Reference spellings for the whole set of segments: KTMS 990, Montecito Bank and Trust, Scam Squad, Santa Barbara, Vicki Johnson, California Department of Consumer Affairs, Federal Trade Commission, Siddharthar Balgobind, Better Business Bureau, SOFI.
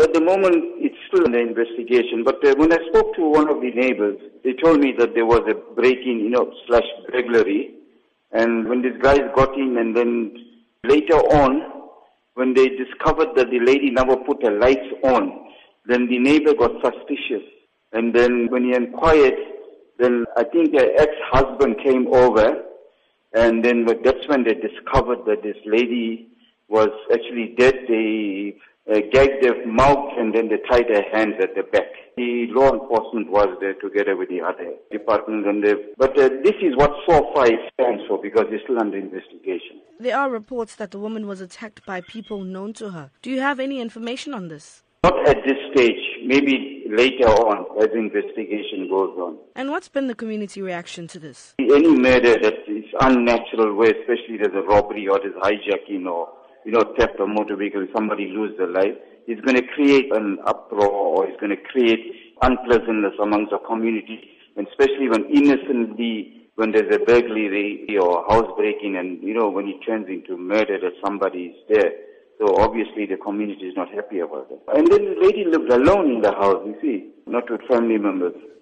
But at the moment, it's still under investigation. But when I spoke to one of the neighbors, they told me that there was a break-in, slash burglary. And when these guys got in, and then later on, when they discovered that the lady never put her lights on, then the neighbor got suspicious. And then when he inquired, then I think her ex-husband came over, and then that's when they discovered that this lady was actually dead. They gagged their mouth, and then they tied their hands at the back. The law enforcement was there together with the other departments. But this is what SOFI stands for, because it's still under investigation. There are reports that the woman was attacked by people known to her. Do you have any information on this? Not at this stage. Maybe later on, as investigation goes on. And what's been the community reaction to this? Any murder that is unnatural, where especially there's a robbery or there's hijacking or theft of motor vehicle, somebody loses their life, it's going to create an uproar, or it's going to create unpleasantness amongst the community, and especially when there's a burglary or house breaking, and when it turns into murder that somebody is there. So obviously the community is not happy about it. And then the lady lived alone in the house, you see, not with family members.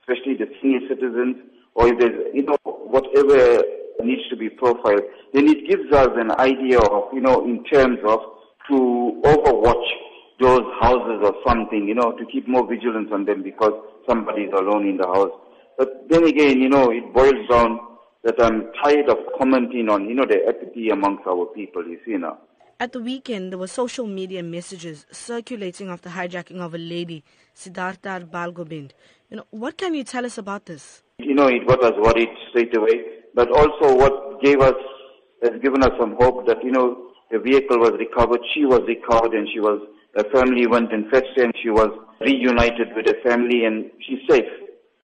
especially the senior citizens, or if there's, whatever needs to be profiled. Then it gives us an idea of, in terms of to overwatch those houses or something, to keep more vigilance on them because somebody's alone in the house. But then again, it boils down that I'm tired of commenting on, the apathy amongst our people, you see now. At the weekend, there were social media messages circulating of the hijacking of a lady, Siddharthar Balgobind. What can you tell us about this? It got us worried straight away, but also what has given us some hope that, the vehicle was recovered, she was recovered, and her family went and fetched her, and she was reunited with her family, and she's safe.